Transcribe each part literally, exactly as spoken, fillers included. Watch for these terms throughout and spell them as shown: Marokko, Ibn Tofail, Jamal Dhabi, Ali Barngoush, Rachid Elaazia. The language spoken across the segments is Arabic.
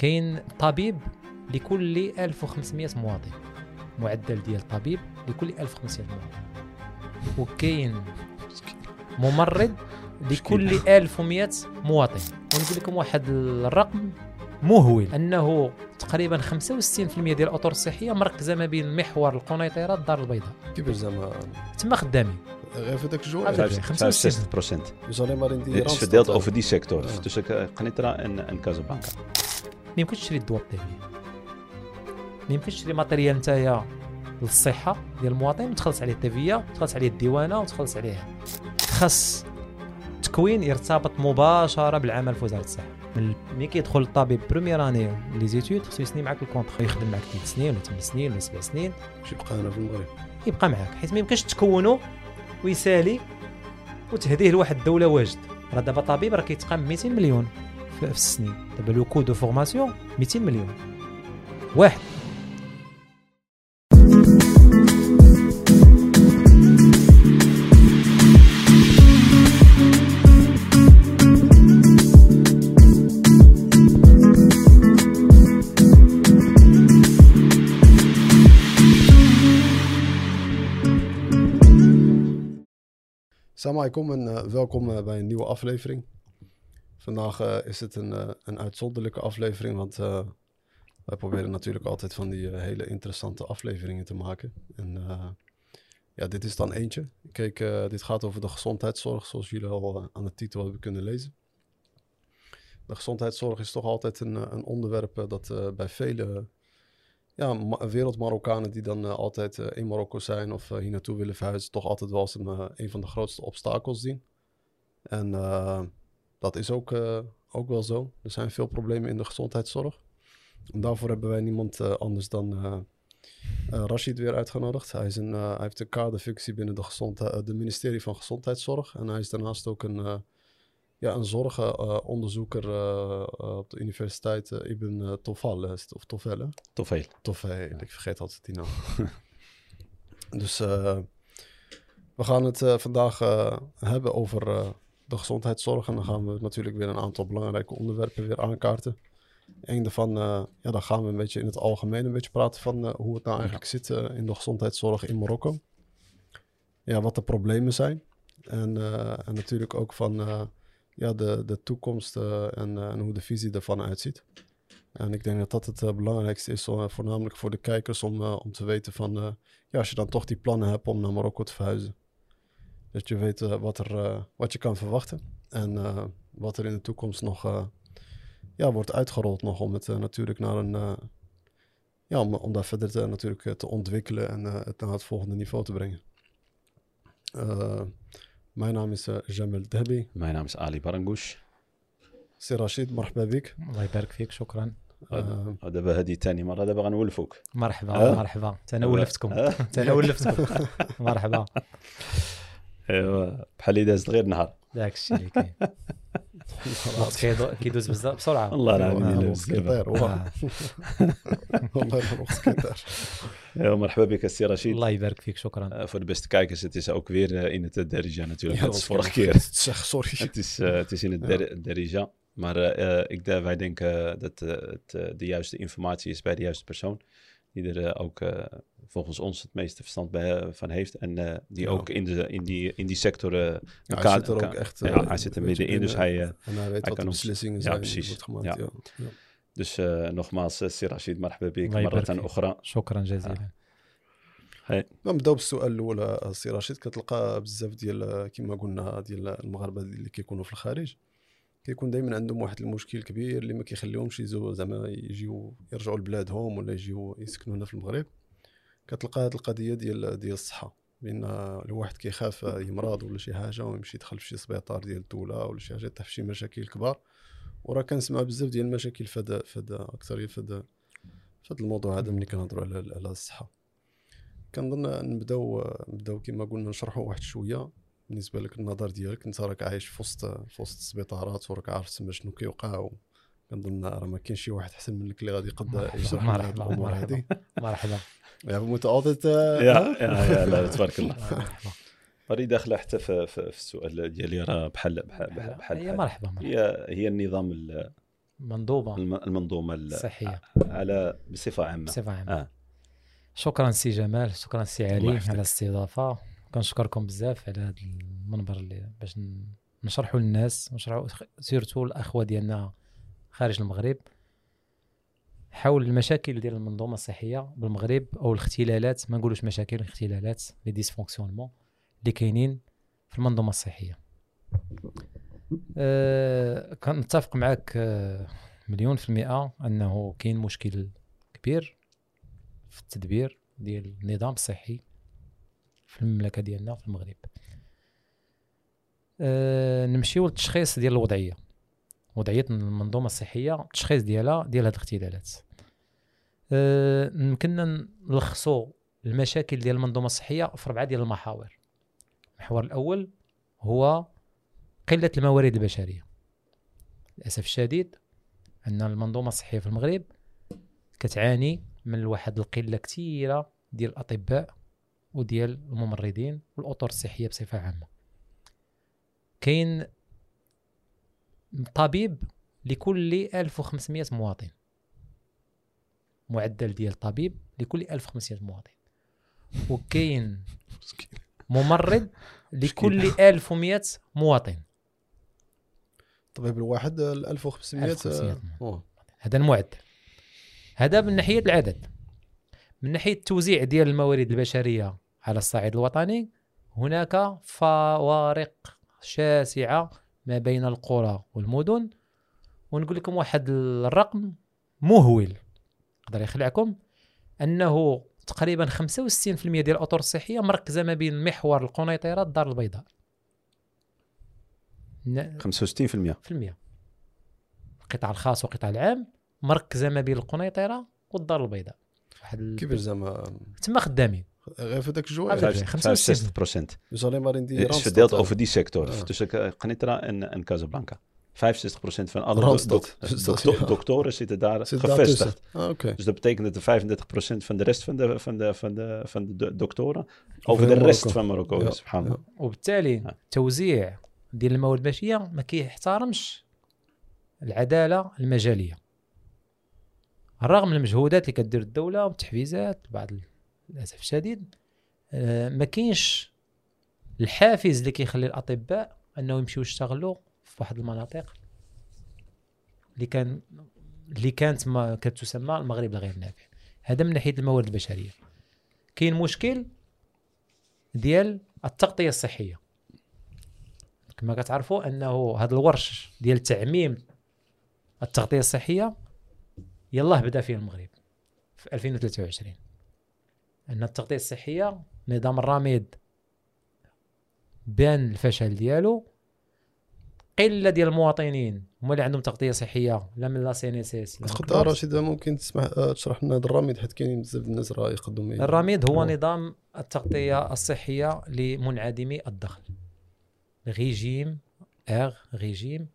كاين طبيب لكل ألف وخمسمائة مواطن، معدل ديال الطبيب لكل ألف وخمسمائة مواطن، وكاين ممرض لكل ألف ومائة مواطن. ونقول لكم واحد الرقم مهول، انه تقريبا خمسة وستين بالمائة ديال الاطر الصحيه مركزه ما بين محور القنيطره الدار البيضاء. كيفاش زعما تما خدامين غير في داك الجو؟ خمسة وستين بالمائة زعما في ديال او في دي سيكتور في القنيطره ان كازابلانكا. ما يمكنش تشري الدواء الطبيه، ما يمكنش تشري ماتيريال نتايا للصحه ديال المواطن وتخلص عليه التفيه وتخلص عليه الديوانه وتخلص عليه. خاص تكوين يرتبط مباشره بالعمل في وزاره الصحه. ملي كيدخل الطبيب بروميير اني لي زيتود خصو يسني معاك الكونطرا، يخدم معاك ثلاث سنين ولا ثمان سنين ولا سبع سنين باش يبقى هنا في المغرب، يبقى معاك، حيت ما يمكنش تكونو ويسالي وتهديه لواحد الدوله واجد. راه دابا طبيب راه كيتقام مئتين مليون في السنين، دابا لو كود دو فورماسيون مئتين مليون واحد. Assalamu alaikum en welkom bij een nieuwe aflevering. Vandaag uh, is het een, uh, een uitzonderlijke aflevering, want uh, wij proberen natuurlijk altijd van die uh, hele interessante afleveringen te maken. En uh, ja, dit is dan eentje. Kijk, uh, dit gaat over de gezondheidszorg, zoals jullie al uh, aan de titel hebben kunnen lezen. De gezondheidszorg is toch altijd een, een onderwerp uh, dat uh, bij vele uh, ja, ma- wereld-Marokkanen die dan uh, altijd uh, in Marokko zijn of uh, hier naartoe willen verhuizen, toch altijd wel eens een, uh, een van de grootste obstakels zien. En uh, dat is ook, uh, ook wel zo. Er zijn veel problemen in de gezondheidszorg. En daarvoor hebben wij niemand uh, anders dan uh, uh, Rachid weer uitgenodigd. Hij, is een, uh, hij heeft een kaderfunctie binnen de, gezondheid, uh, de ministerie van Gezondheidszorg. En hij is daarnaast ook een, uh, ja, een zorgonderzoeker uh, uh, uh, op de universiteit uh, Ibn uh, Tofail. Uh, of Tofail, Tofail. Tofail, ja. Ik vergeet altijd die naam. Dus uh, we gaan het uh, vandaag uh, hebben over uh, de gezondheidszorg. En dan gaan we natuurlijk weer een aantal belangrijke onderwerpen weer aankaarten. Eén daarvan, uh, ja, dan gaan we een beetje in het algemeen een beetje praten van uh, hoe het nou eigenlijk zit uh, in de gezondheidszorg in Marokko. Ja, wat de problemen zijn. En, uh, en natuurlijk ook van... Uh, Ja, de, de toekomst uh, en, uh, en hoe de visie ervan uitziet. En ik denk dat dat het uh, belangrijkste is, uh, voornamelijk voor de kijkers, om, uh, om te weten van... Uh, ja, als je dan toch die plannen hebt om naar Marokko te verhuizen. Dat je weet uh, wat, er, uh, wat je kan verwachten. En uh, wat er in de toekomst nog uh, ja, wordt uitgerold nog om het uh, natuurlijk naar een... Uh, ja, om, om daar verder te, natuurlijk, uh, te ontwikkelen en uh, het naar het volgende niveau te brengen. Uh, Mijn naam is uh, Jamal Dhabi. Mijn naam is Ali Barngoush. سي رشيد مرحبا بك. الله يبارك فيك، شكرا. دابا هذه ثاني مرة دابا غنولفوك. مرحبا مرحبا، أنا ولفتكم أنا ولفتكم مرحبا. ايوا بحال اللي دازت غير نهار. داك الشيء اللي كاين. كيدوز بزاف بسرعة. الله العظيم كيطير والله الوقت كيطير. Ja, marhaba bika Sir Rashid. Allah يبارك فيك, شكرا. Uh, voor de beste kijkers, het is ook weer uh, in het Derija natuurlijk. Ja, dat is vorige keer. Zeg, sorry. Het is, uh, het is in het ja. Derija. Maar uh, ik, uh, wij denken dat uh, het, uh, de juiste informatie is bij de juiste persoon. Die er uh, ook uh, volgens ons het meeste verstand bij, uh, van heeft. En uh, die ja. ook in, de, in, die, in die sector... Uh, ja, hij ka- zit er ook ka- echt... Uh, ja, hij zit er middenin. Dus hij, uh, en hij weet hij wat de beslissingen ons... zijn. Ja, precies. Wordt gemaakt, ja. Ja. Ja. Dus uh, nogmaals, Sir Rashid, marhaba bik, مرة أخرى. شكرا جزيلا. ما نبداو بالسؤال الأول سي رشيد. كتلقى بزاف ديال كما قلنا ديال المغاربة اللي كيكونوا في الخارج كيكون دائما عندهم واحد المشكل كبير اللي ما كيخليهمش يزو زعما يجيو يرجعوا لبلادهم ولا يجيو يسكنوا هنا في المغرب. كتلقى هذه القضية ديال ديال الصحة، بأن الواحد كيخاف يمرض ولا شي حاجة ويمشي يدخل في شي سبيطار ديال الدولة ولا شي حاجة يطيح في شي مشاكل كبار. وراه كنسمع بزاف ديال المشاكل فدا فدا اكثر فدا فهاد الموضوع هذا ملي كنهضروا على على الصحه. كنظن نبداو نبداو كما قلنا نشرحوا واحد شويه بالنسبه لك النظر ديالك. انت راك عايش في وسط في وسط السبيطارات وراك عارف تما شنو كيوقع. كنظن راه ما كاين شي واحد احسن منك اللي غادي يقدر يشرح لنا الامور هذه. مرحبا يا متعاطف. يا يا لا تبارك الله. راني داخله حتى في, في السؤال ديالي. راه بحال بحال بحال هي مرحبا. هي هي النظام منظومه المنظومه الصحيه على بصفه عامه بصفه عامه آه. شكرا سي جمال، شكرا سي علي على الاستضافه، كنشكركم بزاف على هذا المنبر اللي باش نشرحوا للناس، نشرحوا سيرتو الاخوه ديالنا خارج المغرب حول المشاكل ديال المنظومه الصحيه بالمغرب او الاختلالات، ما نقولوش مشاكل، الاختلالات لي ديسفونكسيونمون اللي كاينين في المنظومه الصحيه. أه كنتفق معاك مليون في المئة انه كاين مشكل كبير في التدبير ديال النظام الصحي في المملكه ديالنا في المغرب. أه نمشيو للتشخيص ديال الوضعيه، وضعيه المنظومه الصحيه، التشخيص ديالها ديال هاد الاختلالات. أه يمكننا نلخصوا المشاكل ديال المنظومه الصحيه في اربعه ديال المحاور. المحور الاول هو قله الموارد البشريه. للاسف الشديد ان المنظومه الصحيه في المغرب كتعاني من واحد القله كثيره ديال الاطباء وديال الممرضين والاطر الصحيه بصفه عامه. كاين طبيب لكل ألف وخمسمائة مواطن، معدل ديال طبيب لكل ألف وخمسمائة مواطن، وكاين ممرض لكل ألف ومائة مواطن. الطبيب الواحد ل ألف وخمسمائة مواطن، هذا المعدل، هذا من ناحيه العدد. من ناحيه التوزيع ديال الموارد البشريه على الصعيد الوطني، هناك فوارق شاسعه ما بين القرى والمدن، ونقول لكم واحد الرقم مهول يقدر يخلعكم، انه تقريبا خمسة وستين بالمئة ديال الاطر الصحيه مركزه ما بين محور القنيطره والدار البيضاء. خمسة وستين بالمئة القطاع الخاص والقطاع العام مركزه ما بين القنيطره والدار البيضاء. واحد كبير زعما تما خدامين غير في داك الجوال خمسة وستين بالمئة زعما verdeeld over die sector tussen Qenitra en Casablanca. vijfenzestig procent van alle doktoren zitten daar gevestigd. Dus dat betekent dat de vijfendertig procent van de rest van de van de van de van de doktoren over de rest van Marokko is. وبالتالي التوزيع ديال الموارد البشريه ما كيحترمش العداله المجاليه، رغم المجهودات اللي كدير الدوله والتحفيزات. بعض للاسف الشديد ما كاينش الحافز اللي كيخلي الاطباء انه يمشيو يشتغلوا في واحد المناطق اللي كان اللي كانت ما كتسمى المغرب الغير نافع. هذا من ناحيه الموارد البشريه. كاين مشكل ديال التغطيه الصحيه. كما كتعرفوا انه هذا الورش ديال تعميم التغطيه الصحيه يلاه بدا فيه المغرب في ألفين وثلاثة وعشرين، ان التغطيه الصحيه نظام الرميد بان الفشل ديالو. قله ديال المواطنين هما اللي عندهم تغطيه صحيه لا من لا سي ان اس اس. تقدر رشيد ممكن تسمح تشرح لنا هذا الرميد، حيت كاينين بزاف الناس راه يقدموا. الرميد هو نظام التغطيه الصحيه لمنعدمي الدخل، ريجيم ار ريجيم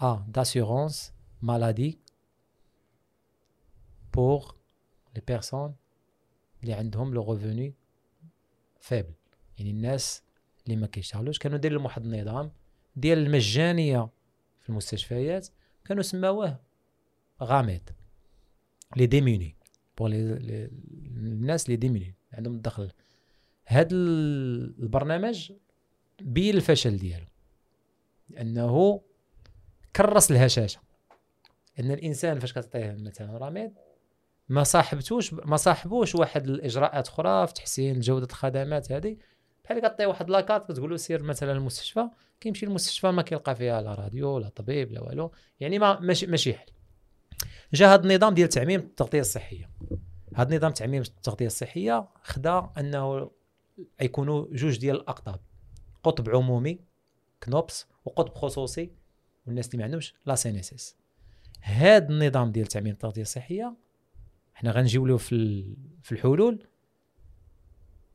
ا داسيورونس مالادي بور لي بيرسون اللي عندهم لو ريفوني فابل، يعني الناس اللي ما كيشتغلوش. كانوا دايرين واحد النظام ديال المجانيه في المستشفيات، كانوا سماوه غامض لي ديميني بور لي الناس لي ديميني عندهم الدخل. هذا البرنامج بين الفشل ديالو، لانه كرس الهشاشه. ان الانسان فاش كتعطيه مثلا رميد ما صاحبتوش ما صاحبوش واحد الاجراءات اخرى في تحسين جوده الخدمات. هذه بحال كتعطي واحد لاكارت كتقول له سير مثلا المستشفى، كيمشي للمستشفى ما كيلقى فيها لا راديو لا طبيب لا والو، يعني ما ماشي ماشي حل. جا هذا النظام ديال تعميم التغطيه الصحيه. هذا نظام تعميم التغطيه الصحيه خدا انه يكونوا جوج ديال الاقطاب، قطب عمومي كنوبس وقطب خصوصي، والناس اللي ما عندهمش لا سي ان اس اس. هذا النظام ديال تعميم التغطيه الصحيه حنا غنجيو له في في الحلول،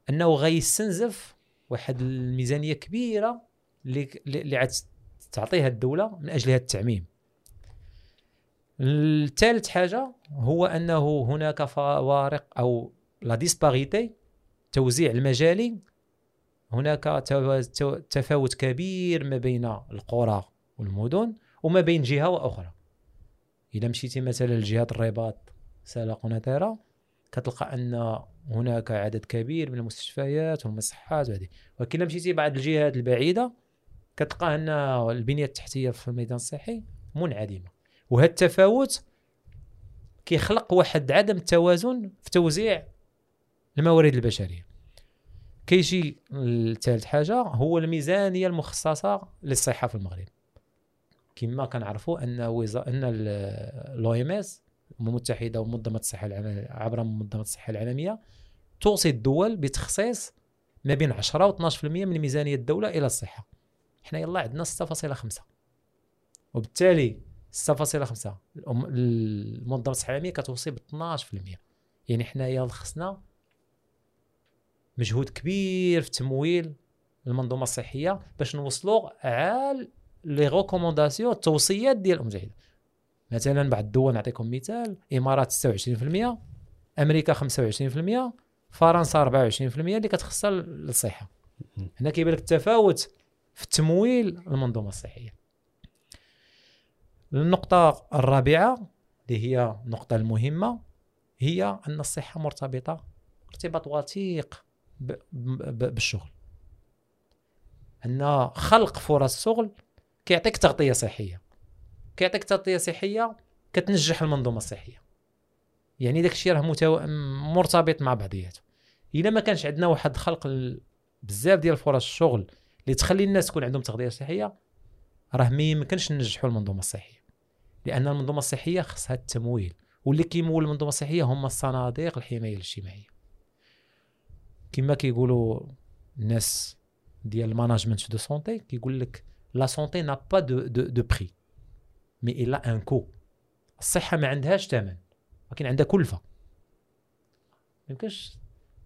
انه غيستنزف واحد الميزانيه كبيره اللي اللي عاد تعطيها الدوله من اجل هذا التعميم. الثالث حاجه هو انه هناك فوارق او لا ديسباريتي توزيع المجالي. هناك تفاوت كبير ما بين القرى والمدن وما بين جهه واخرى. إذا مشيتي مثلا لجهة الرباط سالق ونتيرة كتلقى أن هناك عدد كبير من المستشفيات والمصحات وهذه، ولكن إذا مشيتي بعض الجهات البعيدة كتلقى أن البنية التحتية في الميدان الصحي منعدمة، وهذا التفاوت كيخلق واحد عدم التوازن في توزيع الموارد البشرية. كيجي الثالث حاجة هو الميزانية المخصصة للصحة في المغرب. كما كنعرفوا ان وزاره ان الاو ام اس الامم المتحده ومنظمه الصحه العالميه عبر منظمه الصحه العالميه توصي الدول بتخصيص ما بين عشرة و اثناش بالمئة من ميزانيه الدوله الى الصحه. احنا يلا عندنا ستة فاصلة خمسة، وبالتالي ستة فاصلة خمسة المنظمه الصحه العالميه كتوصي ب اثناش بالمئة، يعني حنايا خصنا مجهود كبير في تمويل المنظومه الصحيه باش نوصلوا عال لي ريكومونداسيون التوصيات ديال الامم المتحده. مثلا بعض الدول نعطيكم مثال، الامارات ستة وعشرين بالمئة، امريكا خمسة وعشرين بالمئة، فرنسا أربعة وعشرين بالمئة اللي كتخصها للصحه. هنا كيبان لك التفاوت في تمويل المنظومه الصحيه. النقطه الرابعه اللي هي النقطه المهمه هي ان الصحه مرتبطه ارتباط وثيق بالشغل، ان خلق فرص شغل كيعطيك تغطية صحية، كيعطيك تغطية صحية كتنجح المنظومة الصحية. يعني داك الشيء راه متو... مرتبط مع بعضياته. إلا ما كانش عندنا واحد خلق ال... بزاف ديال فرص الشغل اللي تخلي الناس تكون عندهم تغطية صحية، راه ما يمكنش ننجحوا المنظومة الصحية، لأن المنظومة الصحية خصها التمويل، واللي كيمول المنظومة الصحية هما الصناديق الحماية الاجتماعية. كما كيقولوا الناس ديال الماناجمنت دو سونتي، كيقول لك La santé n'a pas de, de, de prix, mais elle a un coût. الصحة ما عندهاش ثمن، ولكن عندها كلفة. ما يمكنش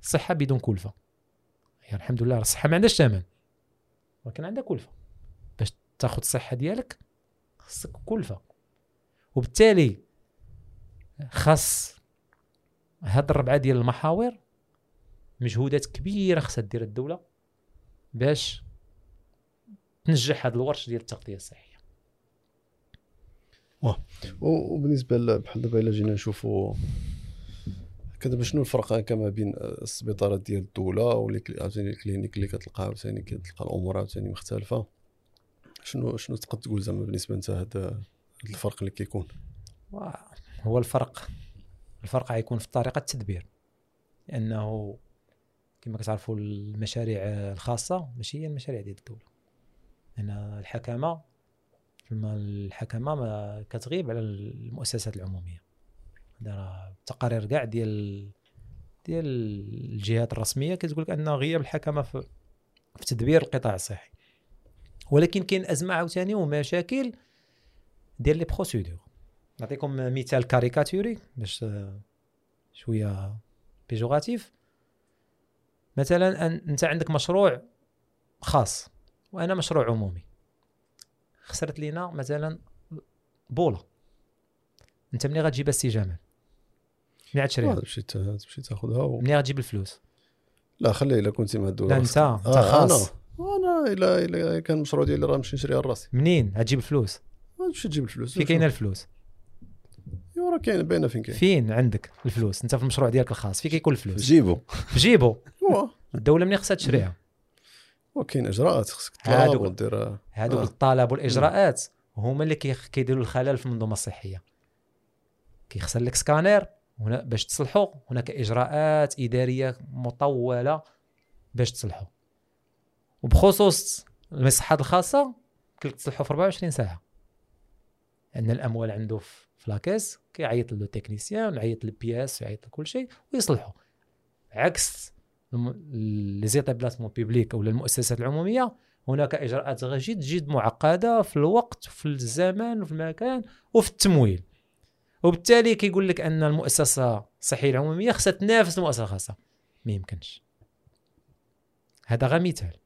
الصحة بدون كلفة. يعني الحمد لله الصحة ما عندهاش ثمن، ولكن عندها كلفة. باش تاخذ الصحة ديالك خصك كلفة. وبالتالي خاص هاد الربعة ديال المحاور مجهودات كبيرة خصها دير الدولة باش تنجح هذا الورش ديال التغطيه الصحيه. واه وبالنسبه بحال دابا الا جينا نشوفوا كدابا شنو الفرق كما بين السبيطارات ديال الدوله والكلينيك اللي كتلقاها، ثاني كتلقى الامور ثاني مختلفه، شنو شنو تقدر تقول زعما بالنسبه انت هذا الفرق اللي كيكون؟ هو الفرق الفرق غيكون في طريقه التدبير، لانه كما كتعرفوا المشاريع الخاصه ماشي هي المشاريع ديال الدوله. هنا الحكامه الحكامه ما كتغيب على المؤسسات العموميه. هذا راه تقارير كاع ديال ديال الجهات الرسميه كتقول لك ان غياب الحكامه في, في تدبير القطاع الصحي. ولكن كاين ازمه عاوتاني ومشاكل ديال لي بروسيدور. نعطيكم مثال كاريكاتوري باش شويه بيجوراتيف. مثلا انت عندك مشروع خاص وانا مشروع عمومي، خسرت لينا مثلا بوله. انت منين غتجيب استجامه؟ منين غتشريها؟ تمشي تمشي تاخذها و... منين غتجيب الفلوس؟ لا خلي الا كنتي مع الدوله. لا انت انت خاص. انا الا الا كان المشروع ديالي راه نمشي نشريها لراسي. منين غتجيب الفلوس؟ غتمشي تجيب الفلوس. فين كاينه الفلوس؟ ايوا راه كاين، باينه فين كاين. فين عندك الفلوس؟ انت في المشروع ديالك الخاص فين كيكون الفلوس؟ في جيبو في جيبو. الدوله منين خصها تشريها؟ وكاين اجراءات خصك تطالب ودير. هادوك الطلب والاجراءات هما اللي كيديروا الخلل في المنظومه الصحيه. كيخسر لك سكانير هنا باش تصلحوا، هناك اجراءات اداريه مطوله باش تصلحوا. وبخصوص المصحات الخاصه كلك تصلحوا في أربعة وعشرين ساعة، لان الاموال عنده في لاكيس، كيعيط لو تكنيسيان ويعيط للبياس ويعيط لكل شيء ويصلحوا. عكس لي زيتابلاسمون بوبليك او المؤسسات العموميه، هناك اجراءات جد جد معقده في الوقت وفي الزمان وفي المكان وفي التمويل. وبالتالي كيقول لك ان المؤسسه الصحيه العموميه خصها تنافس المؤسسه الخاصه. ما يمكنش. هذا غير مثال،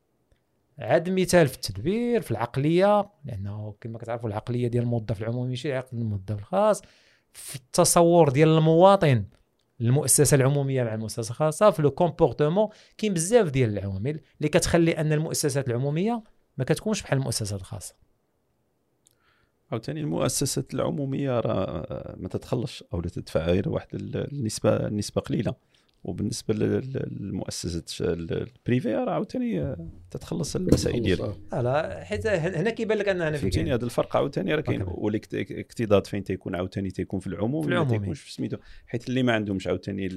عاد مثال في التدبير في العقليه، لانه كما كتعرفوا العقليه ديال الموظف العمومي ماشي عقل الموظف الخاص. في التصور ديال المواطن المؤسسه العموميه مع المؤسسه الخاصه، في لو كومبورتمون كاين بزاف ديال العوامل اللي كتخلي ان المؤسسات العموميه ما كتكونش بحال المؤسسات الخاصه. او تاني المؤسسات العموميه راه ما تتخلصش او تدفع غير واحد النسبه نسبه قليله، وبالنسبه للمؤسسات البريفي راه عاوتاني تتخلص المسائل ديالها. لا حيت هنا كيبان لك ان هنا فهمتيني هذا الفرق عاوتاني راه كاين، والاكتضاد فين تيكون عاوتاني تيكون في العموم ما تيكونش في سميتو، حيت اللي ما عندهمش عاوتاني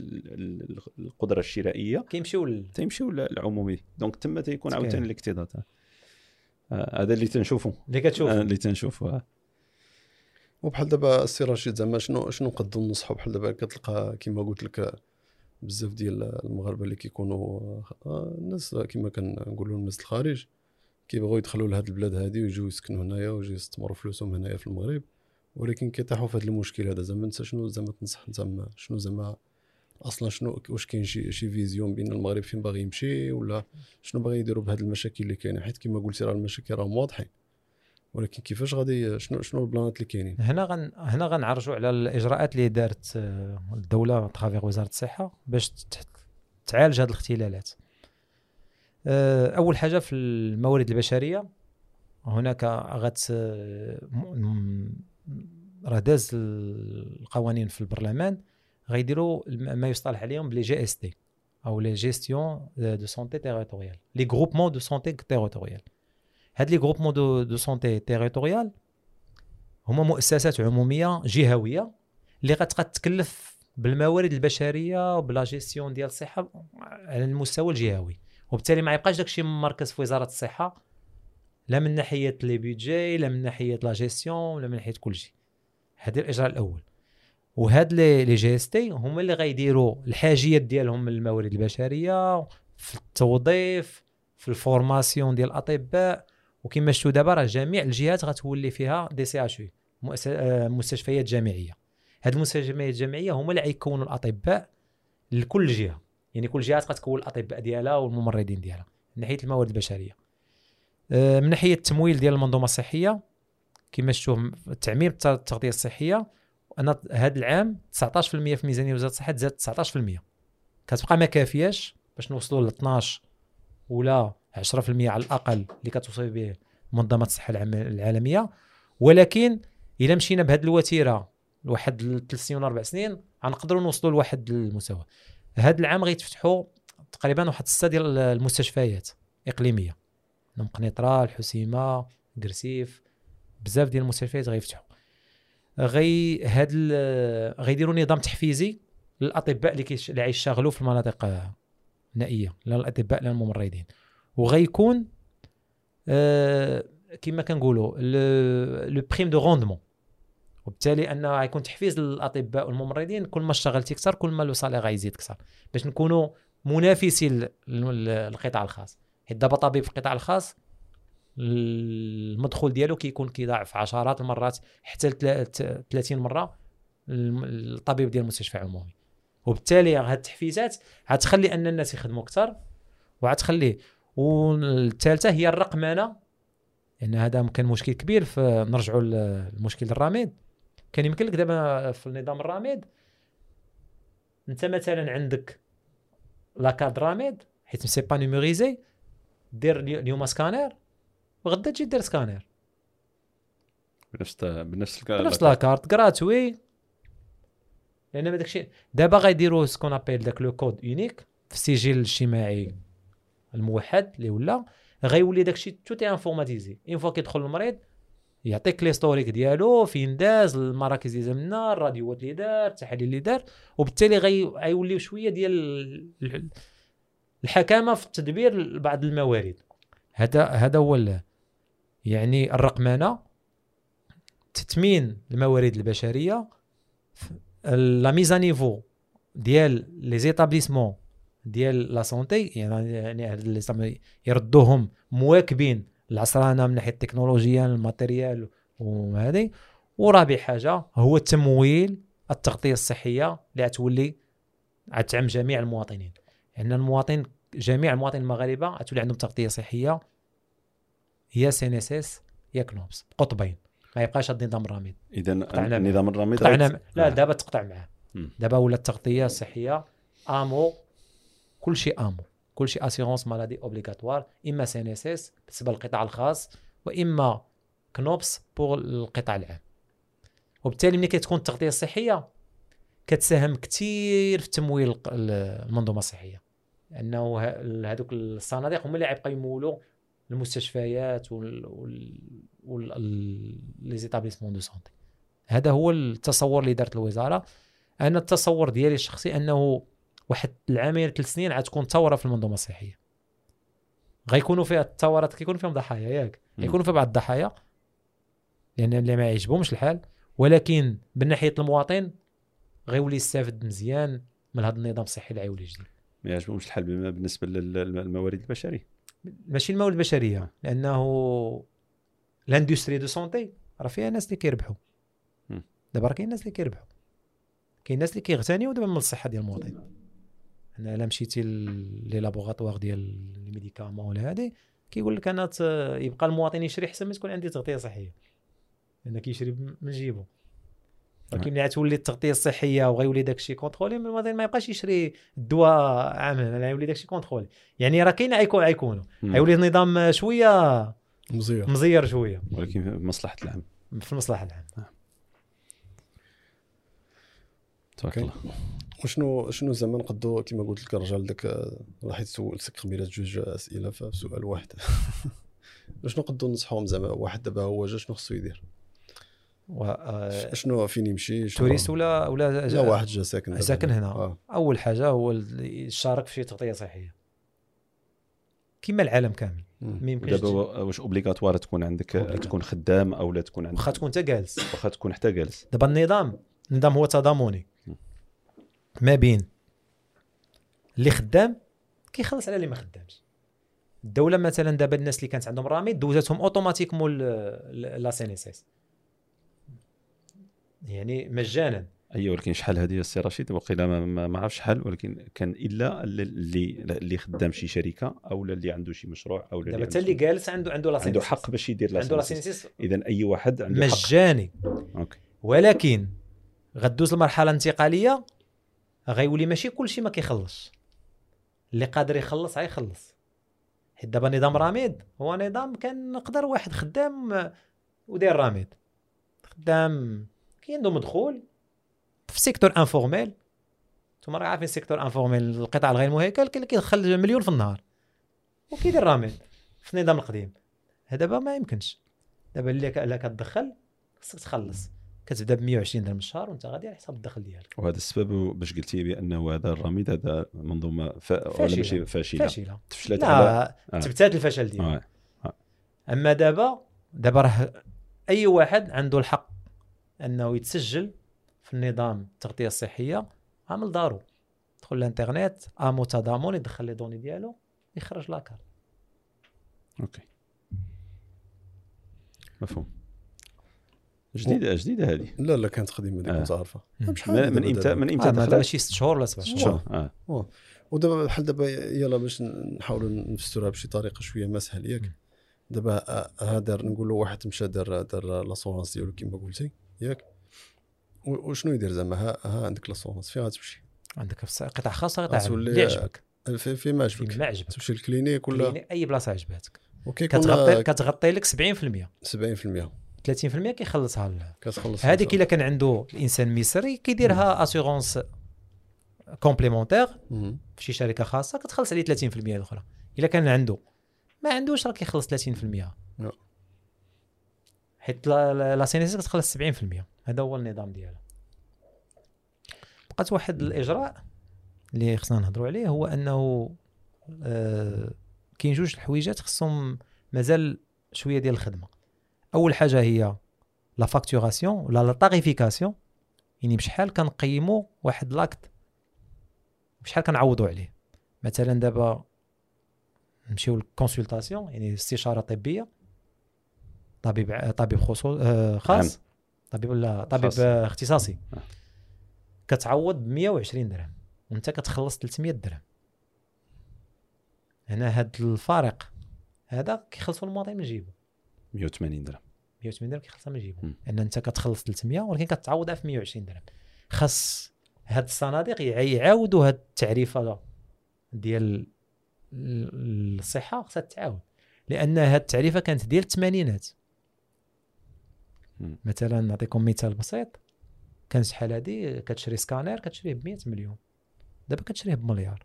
القدره الشرائيه كيمشيو تيمشيو للعمومي، دونك تما تيكون عاوتاني الاكتضاد. هذا اللي تنشوفو اللي كتشوف اللي تنشوفو. وبحال دابا السي رشيد زعما شنو شنو نقدروا ننصحوا؟ بحال دابا كتلقى كما قلت لك بزاف ديال المغاربه اللي كيكونوا الناس كما كنقولوا الناس الخارج كيبغيو يدخلوا لهاد البلاد هادي ويجيو يسكنوا هنايا ويجيو يستثمروا فلوسهم هنايا في المغرب، ولكن كيطيحوا في هذا المشكل هذا. زعما انت شنو زعما تنصح زعما شنو زعما اصلا شنو واش كاين شي شي فيزيون بين المغرب فين باغي يمشي ولا شنو باغي يديروا بهاد المشاكل اللي كاينه؟ حيت كما قلتي راه المشاكل راهم واضحين، ولكن كيفاش غادي شنو شنو البلانات اللي كاينين؟ هنا غن هنا غنعرجوا على الاجراءات اللي دارت الدوله ترافيغ وزاره الصحه باش تعالج هذه الاختلالات. اول حاجه في الموارد البشريه هناك غت راه داز القوانين في البرلمان غيديروا ما يصطلح عليهم بلي جي اس تي او لي جيستيون دو سونتي تيريتوريال، لي غروبمون دو سونتي تيريتوريال. هاد لي غروبمون دو دو سونتي تيريتوريال هما مؤسسات عموميه جهويه اللي غتبقى تتكلف بالموارد البشريه وبلا جيستيون ديال الصحه على المستوى الجهوي، وبالتالي ما يبقاش داكشي مركز في وزاره الصحه لا من ناحيه لي بيدجي لا من ناحيه لا جيستيون ولا من ناحيه كلشي. هذا الاجراء الاول. وهاد لي لي جي اس تي هما اللي غيديروا الحاجيات ديالهم للموارد البشريه في التوظيف في الفورماسيون ديال الاطباء، وكما شفتوا دابا راه جميع الجهات غتولي فيها دي سي اش يو مستشفيات جامعيه. هاد المستشفيات الجامعيه هما اللي غيكونوا الاطباء لكل جهه، يعني كل جهه غتكون الاطباء ديالها والممرضين ديالها من ناحيه الموارد البشريه. من ناحيه التمويل ديال المنظومه الصحيه كما شفتوا التعميم التغذيه الصحيه انا هذا العام تسعطاش في المية في ميزانيه وزاره الصحه زادت تسعطاش في المية، كتبقى ما كافياش باش نوصلوا ل اثناش ولا عشرة في المية على الاقل اللي كتوصل به منظمه الصحه العالميه. ولكن الا مشينا بهذه الوتيره لواحد ثلاث سنين ولا اربع سنين غنقدروا نوصلوا لواحد المستوى. هذا العام غيتفتحوا تقريبا واحد سته ديال المستشفيات اقليميه، قنيطره الحسيمه قرسيف بزاف ديال المستشفيات غيفتحوا. غي هاد غيديروا نظام تحفيزي للاطباء اللي كيش اللي غيشتغلوا في المناطق النائيه لا الاطباء لا الممرضين، وغيكون آه كما كنقولوا لو بريم دو روندمون، وبالتالي انه غيكون تحفيز للاطباء والممرضين كل ما اشتغلتي اكثر كل ما لو صالير غيزيد اكثر باش نكونوا منافسين للقطاع الخاص. حيت دابا طبيب في القطاع الخاص المدخول ديالو كيكون كيضاعف عشرات المرات حتى ثلاثين مره الطبيب ديال المستشفى العمومي، وبالتالي هاد التحفيزات غتخلي ان الناس يخدموا اكثر وغتخليه. والثالثه هي الرقمنه، لان هذا كان مشكل كبير. فنرجعوا للمشكل الرميد، كان يمكن لك دابا في النظام الرميد انت مثلا عندك لا كارد رميد حيت سي با نيموريزي، دير اليوم سكانير وغدا تجي دير سكانير بنفس بنفس بنفس لاكارت غراتوي، لان ما داكشي دابا غيديروا سكون ابيل داك لو كود يونيك في السجل الاجتماعي الموحد اللي ولا غيولي داكشي تو تي انفورماتيزي. اون فوا كيدخل المريض يعطيك لي ستوريك ديالو فين داز المراكز اللي زمنا الراديوات اللي دار التحاليل اللي دار، وبالتالي غيوليو شويه ديال الحكامه في تدبير بعض الموارد. هذا هذا هو يعني الرقمنه، تثمين الموارد البشريه، لا ميزانيفو ديال لي زيتابليسمون ديال لا سونتي، يعني هاد اللي يردوهم مواكبين العصرانه من ناحيه التكنولوجيا الماتيريال وهذه. ورابع حاجه هو تمويل التغطيه الصحيه اللي غتولي غتعم جميع المواطنين، لان يعني المواطن جميع المواطنين المغاربه غتولي عندهم تغطيه صحيه هي سينيسيس يا كنوبس قطبين، ما يبقاش هاد النظام الرميد. اذا النظام الرميد قطعنا لا دابا تقطع معاه، دابا ولا التغطيه الصحيه امو كلشي امو كلشي اسيغونس مالادي اوبليغاتوار، اما سي ان اس اس بالنسبه للقطاع الخاص واما كنوبس بوغ القطاع العام. وبالتالي ملي كتكون التغطيه الصحيه كتساهم كثير في تمويل المنظومه الصحيه، لانه هذوك الصناديق هما اللي غيبقاو يمولوا المستشفيات ولي زيتابليسمون دو سونتي. هذا هو التصور اللي دارت الوزاره. انا التصور ديالي الشخصي انه واحد العامين ثلاث سنين غتكون ثوره في المنظومه الصحيه، غيكونوا فيها الثورات كيكونوا فيهم ضحايا، ياك يكونوا فيها بعض الضحايا لان اللي ما يعجبهمش الحال، ولكن من ناحيه المواطن غيولي يستافد مزيان من هذا النظام الصحي العيولي الجديد. ما يعجبهمش الحال بما بالنسبه للموارد البشريه، ماشي الموارد البشريه، لانه لاندستري دو سونتي راه فيها ناس اللي كيربحوا دابا، راه كاين ناس اللي كيربحوا، كاين ناس اللي كيغتنيوا دابا من الصحه ديال المواطن. انا الا مشيتي لي لابوغاتوار ديال الميديكامون ولا هذه كيقول لك انا يبقى المواطن يشري حسن ما تكون عندي تغطيه صحيه، لان كيشري من جيبه. ولكن ملي غتولي التغطيه الصحيه وغيولي داكشي كونترولي، المواطن ما يبقاش يشري الدواء عامه، غيولي داكشي كونترولي. يعني راه كاين غيكون غيكونوا غيولي النظام شويه مزير مزير شويه، ولكن في مصلحه العام، في المصلحه العام. تبارك الله. وشنو شنو زعما نقدو كما قلت لك الرجال داك حيت سولتك قبيله جوج اسئله في سؤال واحد شنو نقدو ننصحهم زعما واحد دابا هو جا شنو خصو يدير؟ شنو فين يمشي؟ توريست ولا ولا لا واحد جا ساكن ساكن هنا. آه. اول حاجه هو يشارك في شي تغطيه صحيه كما العالم كامل. ما يمكنش دابا واش اوبليغاتوار تكون عندك أوبليغاتوار. تكون خدام او لا تكون عندك، واخا تكون حتى جالس، واخا تكون حتى جالس. دابا النظام النظام هو تضامني ما بين اللي خدام كيخلص على اللي ما خدامش. الدوله مثلا دابا الناس اللي كانت عندهم رامي دوزاتهم اوتوماتيكمون لا سي ان اس اس يعني مجانا. ايوا ولكن شحال هذه السي رشيد وقيلا ما, ما عرفش شحال، ولكن كان الا اللي اللي خدام شي شركه او اللي عنده شي مشروع او اللي دابا اللي جالس عنده عنده لا سي ان اس عنده حق باش يدير لا سي ان اس. اذا اي واحد عنده حق مجاني. اوكي، ولكن غدوز المرحله الانتقاليه غيولي ماشي كلشي ما كيخلصش، اللي قادر يخلص غيخلص. حيت دابا نظام راميد هو نظام كان نقدر واحد خدام وداير راميد، خدام كاين عنده مدخول في سيكتور انفورميل. نتوما راه عارفين سيكتور انفورميل القطاع الغير مهيكل كاين اللي كيدخل مليون في النهار وكيدير راميد في النظام القديم. هذا دابا ما يمكنش. دابا اللي كتدخل خصك تخلص، كتبدا ب مية وعشرين درهم الشهر وانت غادي على حساب الدخل ديالك. وهذا السبب باش قلتي بانه هذا الرميد هذا منظومه فا... فاشله فاشله فاشله تفشلت على آه. تبتات الفشل ديالها. آه. آه. اما دابا دابا راه اي واحد عنده الحق انه يتسجل في النظام التغطيه الصحيه عامل دارو، يدخل الانترنت امو تضامن يدخل لي دوني ديالو يخرج لاكار. اوكي مفهوم. جديده و... جديده هذه؟ لا لا كانت قديمه هذيك. آه. كنت عارفها من امتى من امتى دخلت؟ ماشي ست شهور ولا سبع شهور. اه اه ودابا بحال دابا يلا باش نحاولوا نفسروها بشي طريقه شويه ما سهل، ياك دابا هذا نقولوا واحد مشى دار دار لاسورونس ديالو كما قلتي، ياك وشنو يدير زعما؟ ها, ها عندك لاسورونس فين غتمشي؟ عندك في قطاع خاص قطاع اللي يعجبك فيما يعجبك تمشي للكلينيك ولا اي بلاصه عجباتك كتغطي كتغطي لك سبعين في المية سبعين في المية ثلاثين في المية كيخلصها لها. كتخلص هذيك الا كان عنده الانسان مصري كيديرها اسيغونس كومبليمونتير في شي شركه خاصه كتخلص عليه ثلاثين في المية الاخرى. الا كان عنده ما عندوش راه كيخلص ثلاثين في المية حيت لا سينيس كتخلص سبعين في المية. هذا هو النظام ديالها. بقات واحد الاجراء اللي خصنا نهضروا عليه هو انه آه كاين جوج الحويجات خصهم مازال شويه ديال الخدمه. اول حاجه هي لا فاكتوراسيون ولا لا طاريفيكاسيون، يعني بشحال كنقيموا واحد لاكت بشحال كنعوضوا عليه. مثلا دابا نمشيو للكونسلطاسيون يعني استشاره طبيه، طبيب طبيب خصوص خاص طبيب ولا طبيب اختصاصي كتعوض ب مية وعشرين درهم وانت كتخلص ثلاث مية درهم. هنا هذا الفارق هذا كيخلصوا المواطن من جيبه. مية وثمانين درهم مية وثمانين درهم كيخلصها من جيبو، لان انت كتخلص ثلاث مية ولكن كتعوضها في مية وعشرين درهم. خاص هاد الصناديق يعاودوا هاد التعريفه ديال الصحه، خاصها تعاود لان هاد التعريفه كانت ديال الثمانينات مثلا نعطيكم مثال بسيط. كان شحال هذه كتشري سكانير كتشريه ب مية مليون، دابا كتشريه بمليار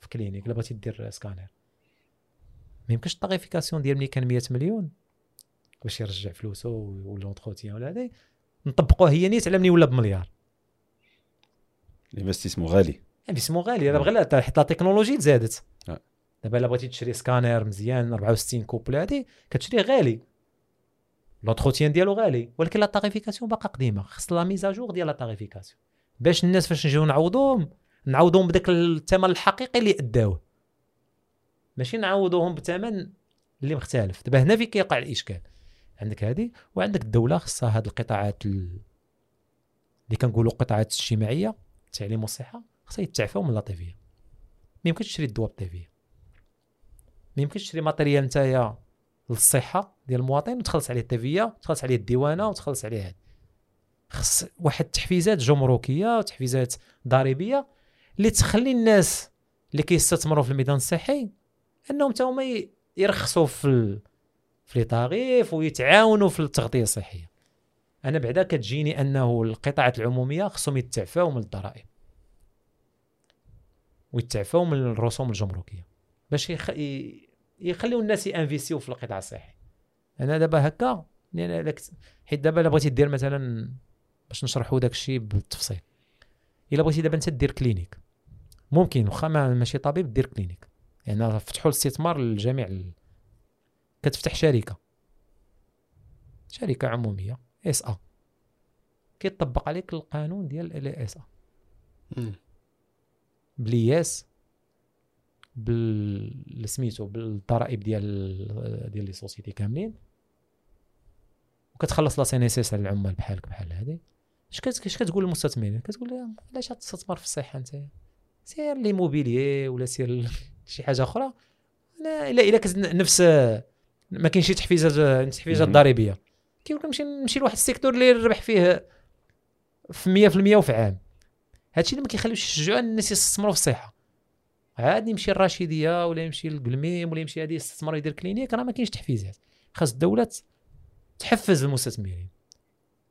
في كلينيك الا بغيتي دير سكانير. ما يمكنش الطاغيفيكاسيون ديال ملي كان مية مليون باش يرجع فلوسه ولا لونتروتيان ولا هذه نطبقوه هي نيت على ملي ولا بمليار. الانفستيسمون غالي، الانفستيسمون غالي دابا غير حيت لا تكنولوجي تزادت. دابا الا بغيتي تشري سكانير مزيان أربعة وستين كوب ولا هذه كتشريه غالي، لونتروتيان ديالو غالي، ولكن لا طاغيفيكاسيون باقا قديمه. خص لا ميزاجور ديال لا طاغيفيكاسيون باش الناس فاش نجيو نعوضوهم نعوضوهم بداك الثمن الحقيقي اللي اداوه، ماشي نعوضوهم بثمن اللي مختلف. دابا هنا في كيقع الاشكال، عندك هذه وعندك الدوله خصها هاد القطاعات اللي كنقولوا قطاعات اجتماعيه التعليم والصحه خصها يتعفاو من لاطيفيه. ما يمكنش تشري الدواء بالطيفيه، ما يمكنش تشري ماتيريال نتايا للصحه ديال المواطن وتخلص عليه الطيفيه وتخلص عليه الديوانه وتخلص عليه هذا. خص واحد التحفيزات جمركيه وتحفيزات ضريبيه اللي تخلي الناس اللي كيستثمروا في الميدان الصحي انهم حتى هما يرخصوا في في الطريف ويتعاونوا في التغطيه الصحيه. انا بعدا كتجيني انه القطاعات العموميه خصهم يتعفاو من الضرائب ويتعفاو من الرسوم الجمركيه باش يخ... يخليو الناس يانفيسيو في القطاع الصحي. انا دابا هكا حيت دابا الا بغيتي دير مثلا باش نشرحوا داك الشيء بالتفصيل، الا بغيتي دابا انت دير كلينيك ممكن واخا ماشي طبيب دير كلينيك، يعني فتحوا الاستثمار للجميع ال... كتفتح شركه شركه عموميه اس ا كيطبق عليك القانون ديال ال اس ا بالياس بال سميتو بالضرائب ديال ديال لي سوسيتي كاملين، وكتخلص لا سي ان اس اس على العمال بحالك بحال هذه. اش كاش كتقول للمستثمرين؟ كتقول لهم علاش تستثمر في الصحه انت؟ سير لي موبيليي ولا سير شي حاجه اخرى. لا الا الا نفس ما كاينش شي تحفيزات تحفيزات ضريبيه كيقول لك نمشي نمشي لواحد السيكتور اللي الربح فيه في مية في المية وفي عام. هادشي اللي ما كيخليوش يشجعوا الناس يستثمروا في الصحه. عاد يمشي الرشيديه ولا يمشي للقلميم ولا يمشي هذه يستثمر يدير كلينيك، راه ما كاينش تحفيزات. خاص الدوله تحفز المستثمرين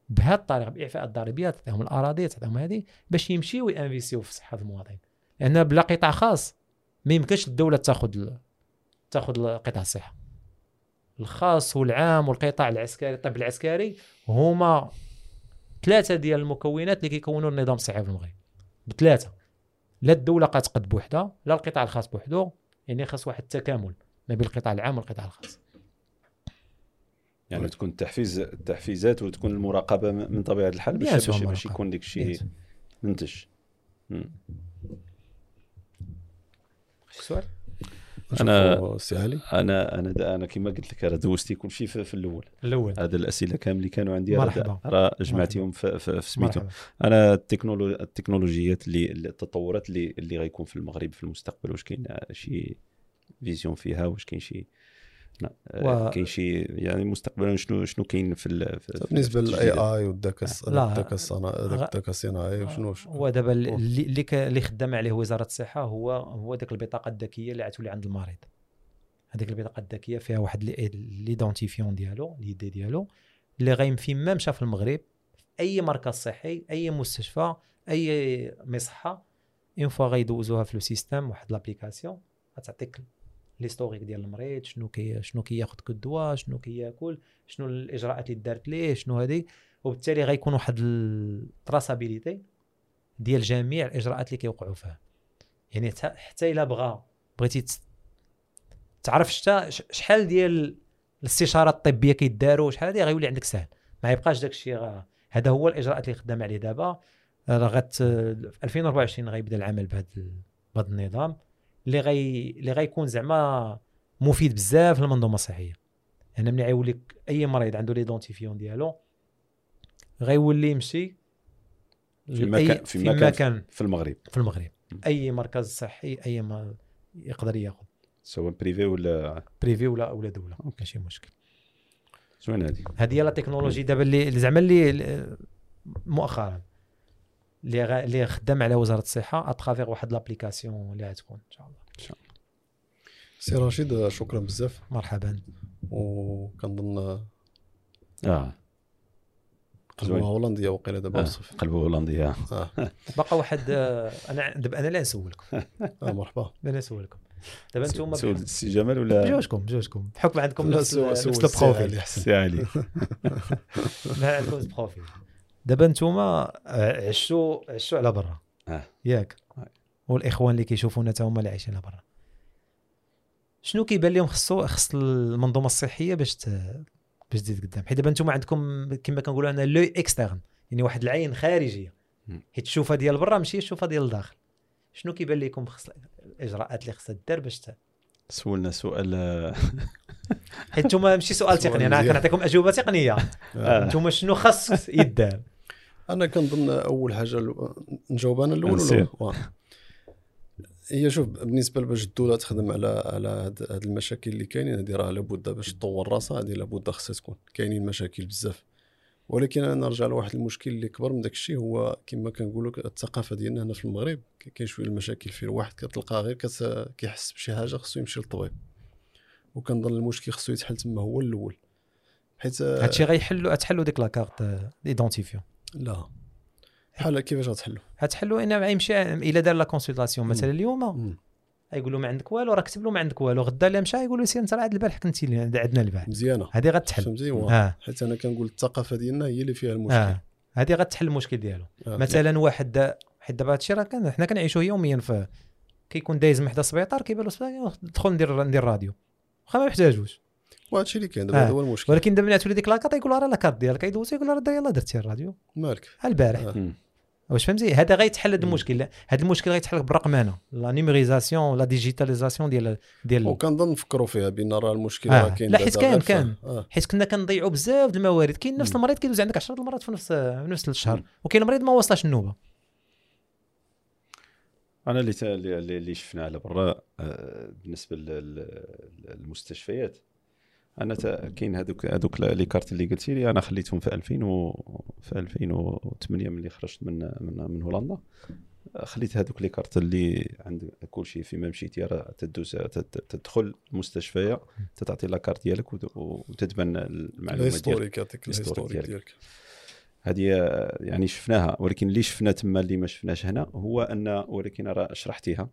بهاد الطريقه، باعفاء الضريبيات، تعطيهم الاراضي، تعطيهم هذه باش يمشيو ينفيسيو في صحه المواطن. لان بلا قطاع خاص ما يمكنش الدوله تاخذ تاخذ قطاع الصحه. الخاص والعام والقطاع العسكري الطب العسكري هما ثلاثه ديال المكونات اللي كيكونوا النظام الصحي في المغرب بثلاثه. لا الدوله قتقد بوحدها لا القطاع الخاص بوحده، يعني خاص واحد التكامل ما بين القطاع العام والقطاع الخاص. يعني تكون التحفيز التحفيزات وتكون المراقبه من طبيعه الحال باش باش يكون داك الشيء منتج. شي سؤال؟ انا انا انا انا كما قلت لك راه دوزتي كل شيء في الاول الاول هذه الاسئله كامل اللي كانوا عندي راه جمعتهم في, في سميتهم. انا التكنولو... التكنولوجيات اللي التطورات اللي اللي غيكون في المغرب في المستقبل، واش كاين شي فيزيون فيها؟ واش كاين شي و... كاين شي يعني مستقبلا شنو شنو كاين في, ال... في بالنسبه للاي اي والذكاء الذكاء الصناعي؟ وشنو هو دابا اللي اللي خدام عليه وزاره الصحه هو هو داك البطاقه الذكيه اللي عتولي عند المريض. هذيك البطاقه الذكيه فيها واحد ليدونتيفيون ديالو لي دي ديالو اللي غيمفي ما مشى في المغرب في اي مركز صحي اي مستشفى اي مصحه، اون فوا غيدوزوها في لو سيستيم واحد لابليكاسيون غتعطيك ليستوريك ديال المريض، شنو كي شنو كياخذ كالدواء، شنو كياكل، شنو الاجراءات اللي دارت ليه، شنو هذه. وبالتالي غيكون واحد التراسابيليتي ديال جميع الاجراءات اللي كيوقعوا فيها. يعني حتى الا بغى بغيتي تعرف شتا شحال ديال الاستشارات الطبيه كيداروا شحال هذه غيولي عندك سهل، ما يبقاش داك الشيء. هذا هو الاجراءات اللي خدام عليه دابا. راه غت ألفين وأربعة وعشرين غيبدا العمل بهذا بهذا النظام اللي غي اللي غيكون زعما مفيد بزاف للمنظومه الصحيه. انا ملي غيولي اي مريض عنده ليدونتيفيون ديالو غيولي يمشي في مكان في مكان في المغرب في المغرب اي مركز صحي اي ما يقدر ياخذ، سواء بريفي ولا بريفي ولا ولا دوله، ما كاين شي مشكل. زوين. هذه هذه هي لا تكنولوجي دابا اللي زعما اللي مؤخرا اللي اللي خدام على وزاره الصحه اترافيغ واحد لابليكاسيون اللي غتكون ان شاء الله. ان شاء الله. سي رشيد شكرا بزاف. مرحبا. وكنظن اه قلبوها هولنديه وقيله دابا وصف قلبوها هولنديه. بقى واحد انا دابا انا لا نسولكم. اه مرحبا انا نسولكم دابا نتوما سول السي جمال ولا بجوجكم بجوجكم بحكم عندكم نفس البروفيل سي علي لا نفس البروفيل. دابا نتوما عشتوا عشتوا على برا ياك، والاخوان اللي كيشوفونا حتى هما اللي عايشين على برا، شنو كيبان لهم خصو خص المنظومه الصحيه باش ت... باش تزيد قدام؟ حيت دابا نتوما عندكم كما كنقولوا انا لو اكسترن، يعني واحد العين خارجيه، حيت الشوفه ديال برا ماشي الشوفه ديال الداخل. شنو كيبان لكم خص الاجراءات اللي خصها دار باش ت... سولنا سؤال حيت نتوما ماشي سؤال تقني، انا كنعطيكم اجوبه تقنيه. نتوما شنو خص يدار؟ انا كنظن اول حاجه نجاوب انا الاول ولا هي شوف بالنسبه باش الدوله تخدم على على هاد المشاكل اللي كاينين، هادي راه لابد باش تطور راسها، هادي لابد خصها تكون. كاينين مشاكل بزاف، ولكن انا نرجع لواحد المشكل اللي كبر من داك الشيء، هو كما كنقولوا الثقافه ديالنا هنا في المغرب. كاين شويه المشاكل فين واحد كتلقى غير كيحس بشي حاجه خصو يمشي للطبيب، وكنظن المشكل خصو يتحل تما هو الاول، حيت هادشي غيحلوا تحلوا ديك لاكارت ايدونتيفيون. لا بحال كيفاش غتحلوا؟ غتحلوا انه غيمشي الى دار لا كونسلطاسيون مثلا اليوم غايقول له ما عندك والو، راه كتب له ما عندك والو، غدا لا مشى يقول له سير انت راه عاد البارح كنتي عندنا البارح مزيانه. هذه غتحل آه. حيت انا كنقول الثقافه ديالنا هي اللي فيها المشكل آه. هذه غتحل المشكل ديالو آه. مثلا واحد حيت دابا هادشي راه حنا كنعيشوه يوميا، ف كيكون دايز من حدا السبيطار كيبان له السبيطار ندخل ندير ندير راديو واخا ما محتاجوش، وهادشي اللي كاين دابا هو المشكل. ولكن دابا ملي تولي ديك لاكارت يقول راه لاكارت ديالك يدوز يقول راه يلاه درتي الراديو مالك البارح آه. واش فهمتي؟ هذا غيتحل هذا المشكل. هذا المشكل غيتحل بالرقمنه، لا نيميريزاسيون، لا ديجيتاليزاسيون ديال ديال وكنظن نفكروا فيها بان راه المشكل راه كاين. لا حيت كان كان آه. حيت كنا كنضيعوا بزاف د الموارد. كاين نفس المريض كيدوز عندك عشرة د المرات في نفس في نفس الشهر، وكاين المريض ما واصلاش النوبه. انا اللي اللي شفنا على برا بالنسبه للمستشفيات، انا كاين هذوك هذوك لي كارت اللي قلتي لي، انا خليتهم في ألفين و في ألفين وثمانية ملي خرجت من من من هولندا، خليت هذوك لي كارت اللي عند كلشي. فيما مشيتي راه تدوز تدخل المستشفى تعطي لا كارت ديالك وتتبنى المعلومات ديالك يعطيك الهيستوريك ديالك. هذه يعني شفناها، ولكن اللي شفنا تما اللي ما شفناش هنا هو ان، ولكن راه شرحتيها،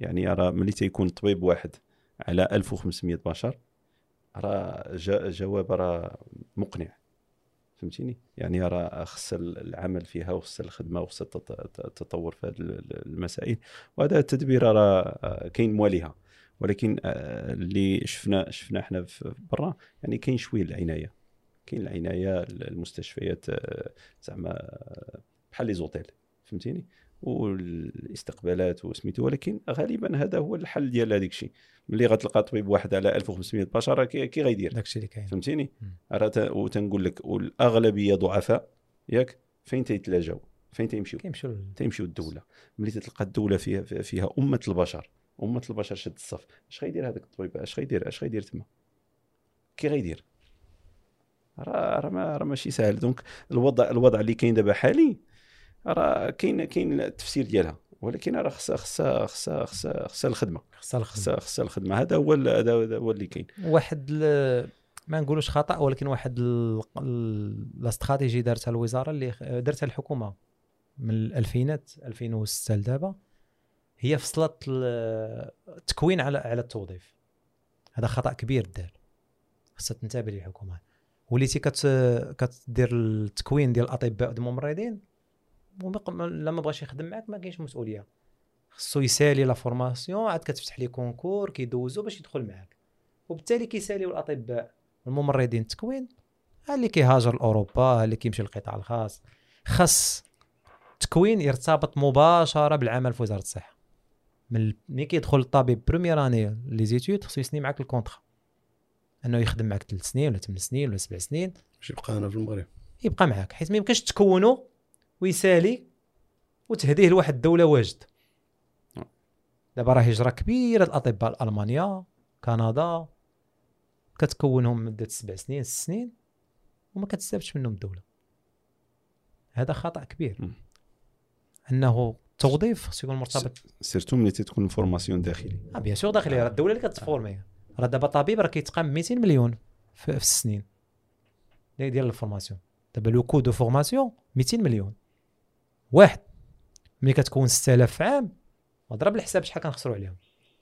يعني راه ملي تيكون طبيب واحد على ألف وخمسمية بشر راه جواب راه مقنع، فهمتيني؟ يعني راه خص العمل فيها وخص الخدمه وخص التطور في هذه المسائل، وهذا التدبير راه كاين مواليها. ولكن اللي شفنا شفنا حنا في برا، يعني كاين شويه العنايه، كاين العنايه المستشفيات زعما بحال لي زوتيل، فهمتيني؟ والاستقبالات وسميتو. ولكن غالبا هذا هو الحل ديال هذاك الشيء. ملي غتلقى طبيب واحد على ألف وخمسمية بشره كي غيدير داكشي اللي كاين، فهمتيني؟ راه وتنقول لك والاغلبيه ضعفاء، ياك؟ فين تيتلاجاو؟ فين تيمشيو؟ كيمشيو تيمشيو للدوله. ملي تتلقى الدوله فيها فيها امه البشر، امه البشر شد الصف، اش غيدير هذاك الطبيب؟ اش غيدير؟ اش غيدير تما؟ كي غيدير؟ راه راه راه ماشي ساهل. دونك الوضع الوضع اللي كاين دابا حالي راه كاين كاين التفسير ديالها، ولكن راه خصها خصها خصها خصها خصها الخدمه خصها خصها الخدمه. هذا هو هذا هو اللي كاين. واحد ما نقولوش خطا، ولكن واحد الاستراتيجي دارتها الوزاره اللي دارتها الحكومه من الالفينات ألفين وستة لدابا، هي فصلت التكوين على على التوظيف. هذا خطا كبير دار، خصها تنتبه ليه الحكومه. وليتي كتدير التكوين ديال الاطباء والممرضين، لما بغاش يخدم معك ما كاينش مسؤوليه، خصو يسالي لا فورماسيون، عاد كتفتح لي كونكور كيدوزو باش يدخل معك، وبالتالي كيساليو الاطباء الممرضين التكوين. ها اللي كيهاجر لاوروبا، ها اللي كيمشي للقطاع الخاص. خاص التكوين يرتبط مباشره بالعمل في وزاره الصحه. ملي كيدخل الطبيب بروميير اني لي زيتود، خصو يسني معك الكونترا انه يخدم معك ثلاث سنين ولا ثمان سنين ولا سبع سنين باش يبقى هنا في المغرب، يبقى معك، حيت ما يمكنش تكونوا ويسالي وتهديه لواحد الدوله واجد. دابا راه هجره كبيره الاطباء لالمانيا، كندا، كتكونهم مده سبع سنين ست سنين وما كتستافدش منهم الدوله. هذا خطا كبير. م. انه التوظيف خصو يكون مرتبط سيرتو ملي تكون فورماسيون داخلي. اه بيان سور داخلي، راه الدوله اللي كتفورمي. راه دابا طبيب راه كيتقام مئتين مليون في السنين ديال الفورماسيون. دابا لو كو دو فورماسيون مئتين مليون واحد. ملي كتكون ستة آلاف في عام اضرب الحساب شحال كنخسروا عليهم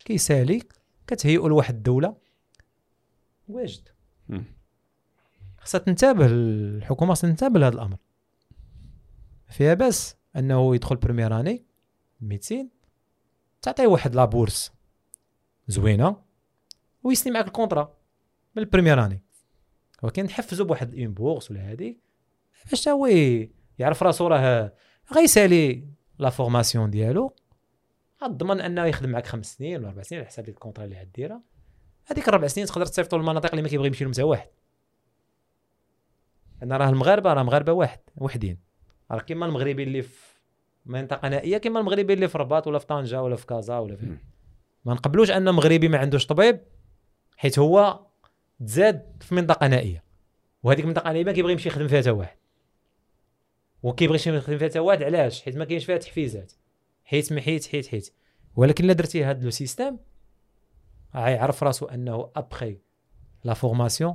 كيسالي كتهيئوا لواحد الدوله واجد. خاصها تنتبه الحكومه، خاصها تنتبه لهذا الامر. فيها بس انه يدخل بريمير اني مئتين تعطي واحد لا بورس زوينه ويسني معك الكونطرا من البريمير اني، ولكن نحفزوا بواحد اون بورس ولا هذه باش هو يعرف راسو راه غيسالي لا فورماسيون ديالو، غضمن انه يخدم معك خمس سنين ولا اربع سنين على حساب ديال الكونطرا اللي غديرها. هذيك الربع سنين تقدر تصيفطو للمناطق اللي ما كيبغي يمشي لهم حتى واحد. انا راه المغاربه راه مغاربه واحد وحدين، راه كيما المغربي اللي في منطقه نائيه كيما المغربي اللي في الرباط ولا في طنجه ولا في كازا ولا في ما نقبلوش ان المغربي ما عندوش طبيب حيت هو تزاد في منطقه نائيه، وهذيك المنطقه نائيه ما كيبغي يمشي يخدم فيها حتى واحد، وكيبغي يمشي يخدم فيها حتى واحد علاش؟ حيت ما كاينش فيها تحفيزات، حيت محيت حيت حيت ولكن الا درتي هذا لو سيستيم غيعرف راسو انه ابخي لا فورماسيون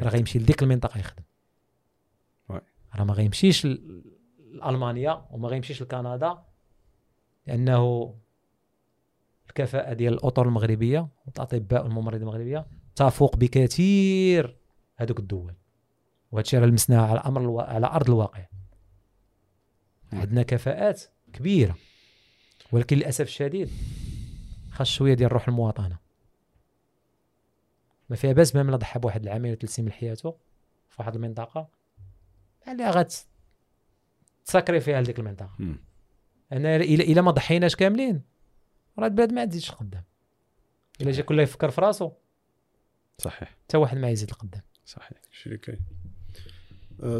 راه غيمشي لديك المنطقه يخدم. وي راه ما غيمشيش لالمانيا وما غيمشيش لكندا لانه الكفاءه ديال الاطر المغربيه والاطباء والممرضين المغربيه تفوق بكثير هذوك الدول، وهذا الشيء راه لمسناه على امر الو... على ارض الواقع. عندنا كفاءات كبيره ولكن للاسف الشديد خاص شويه ديال روح المواطنه. ما فيها باس باملا ضحى بواحد العامين ولا ثلاثين من حياته في واحد المنطقه اللي غات تسكري فيها لديك المنطقه. انا الا ما ضحيناش كاملين راه البلاد ما تزيدش لقدام. الا جا كل يفكر في راسو صحيح حتى واحد ما يزيد لقدام. صحيح شي اللي كاين.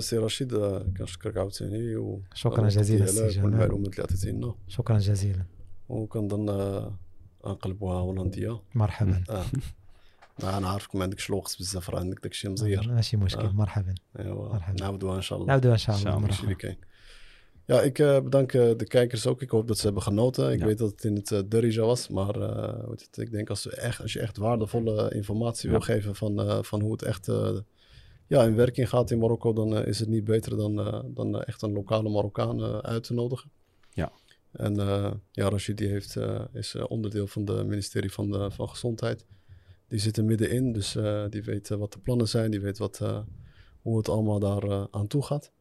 سي رشيد كنشكرك عاوتاني و شكرا جزيلا على كل المعلومات اللي عطيتينا. شكرا جزيلا. وكنظن انقلبوها هولنديه. مرحبا. آه. انا عارفك ما عندكش الوقت بزاف، راه عندك داكشي مزير. ماشي مشكل. آه. مرحبا. ايوا مرحبا. نعاودوها ان شاء الله. نعاودوها ان شاء الله. ماشي اللي كاين. Ja, ik uh, bedank uh, de kijkers ook. Ik hoop dat ze hebben genoten. Ik ja. weet dat het in het uh, Darija was, maar uh, het, ik denk als, we echt, als je echt waardevolle informatie ja. wil geven van, uh, van hoe het echt uh, ja, in werking gaat in Marokko, dan uh, is het niet beter dan, uh, dan uh, echt een lokale Marokkaan uh, uit te nodigen. Ja. En uh, ja, Rachid die heeft, uh, is uh, onderdeel van het ministerie van, de, van Gezondheid. Die zit er middenin, dus uh, die weet uh, wat de plannen zijn, die weet wat, uh, hoe het allemaal daar uh, aan toe gaat.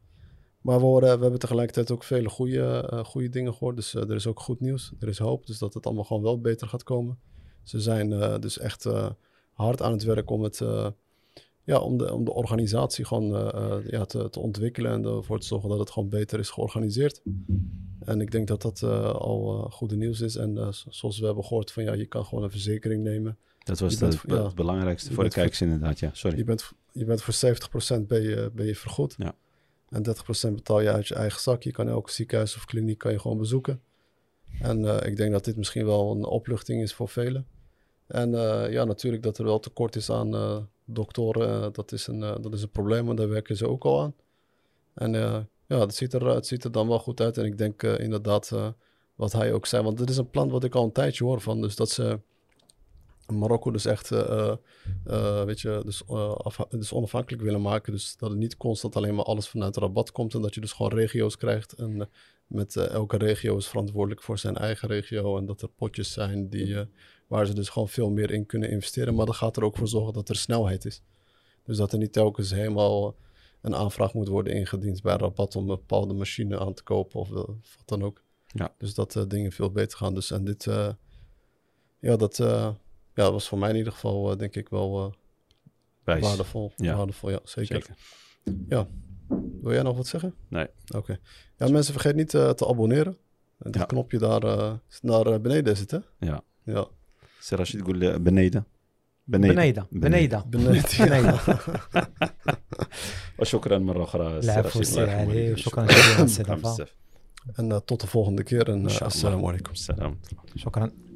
Maar we, horen, we hebben tegelijkertijd ook vele goede, uh, goede dingen gehoord. Dus uh, er is ook goed nieuws. Er is hoop. Dus dat het allemaal gewoon wel beter gaat komen. Ze zijn uh, dus echt uh, hard aan het werk om, het, uh, ja, om, de, om de organisatie gewoon uh, ja, te, te ontwikkelen. En ervoor te zorgen dat het gewoon beter is georganiseerd. En ik denk dat dat uh, al uh, goede nieuws is. En uh, zoals we hebben gehoord van ja, je kan gewoon een verzekering nemen. Dat was het be- ja, belangrijkste voor de kijkers voor, inderdaad. Ja, sorry. Je bent, je bent voor zeventig procent ben je, ben je vergoed. Ja. En dertig procent betaal je uit je eigen zak. Je kan elk ziekenhuis of kliniek kan je gewoon bezoeken. En uh, ik denk dat dit misschien wel een opluchting is voor velen. En uh, ja, natuurlijk dat er wel tekort is aan uh, doktoren. Uh, dat, is een, uh, dat is een probleem, want daar werken ze ook al aan. En uh, ja, het ziet, er, het ziet er dan wel goed uit. En ik denk uh, inderdaad uh, wat hij ook zei. Want dit is een plan wat ik al een tijdje hoor van. Dus dat ze Marokko dus echt uh, uh, weet je, dus, uh, afha- dus onafhankelijk willen maken. Dus dat het niet constant alleen maar alles vanuit Rabat komt. En dat je dus gewoon regio's krijgt. En uh, met uh, elke regio is verantwoordelijk voor zijn eigen regio. En dat er potjes zijn die, uh, waar ze dus gewoon veel meer in kunnen investeren. Maar dat gaat er ook voor zorgen dat er snelheid is. Dus dat er niet telkens helemaal een aanvraag moet worden ingediend bij Rabat om een bepaalde machine aan te kopen of, uh, of wat dan ook. Ja. Dus dat uh, dingen veel beter gaan. Dus en dit, uh, ja dat... Uh, Ja, dat was voor mij in ieder geval, uh, denk ik, wel uh, waardevol. Ja. Waardevol, ja, zeker. zeker. Ja, wil jij nog wat zeggen? Nee. Oké. Okay. Ja, mensen, vergeet niet uh, te abonneren. Dat ja. knopje daar uh, naar beneden zit, hè? Ja. Ja. Serashid Goulle, beneden. Beneden. Beneden. Beneden. Shukran marrakhra. Shukran En uh, tot de volgende keer. En uh, assalamu alaikum. Shukran.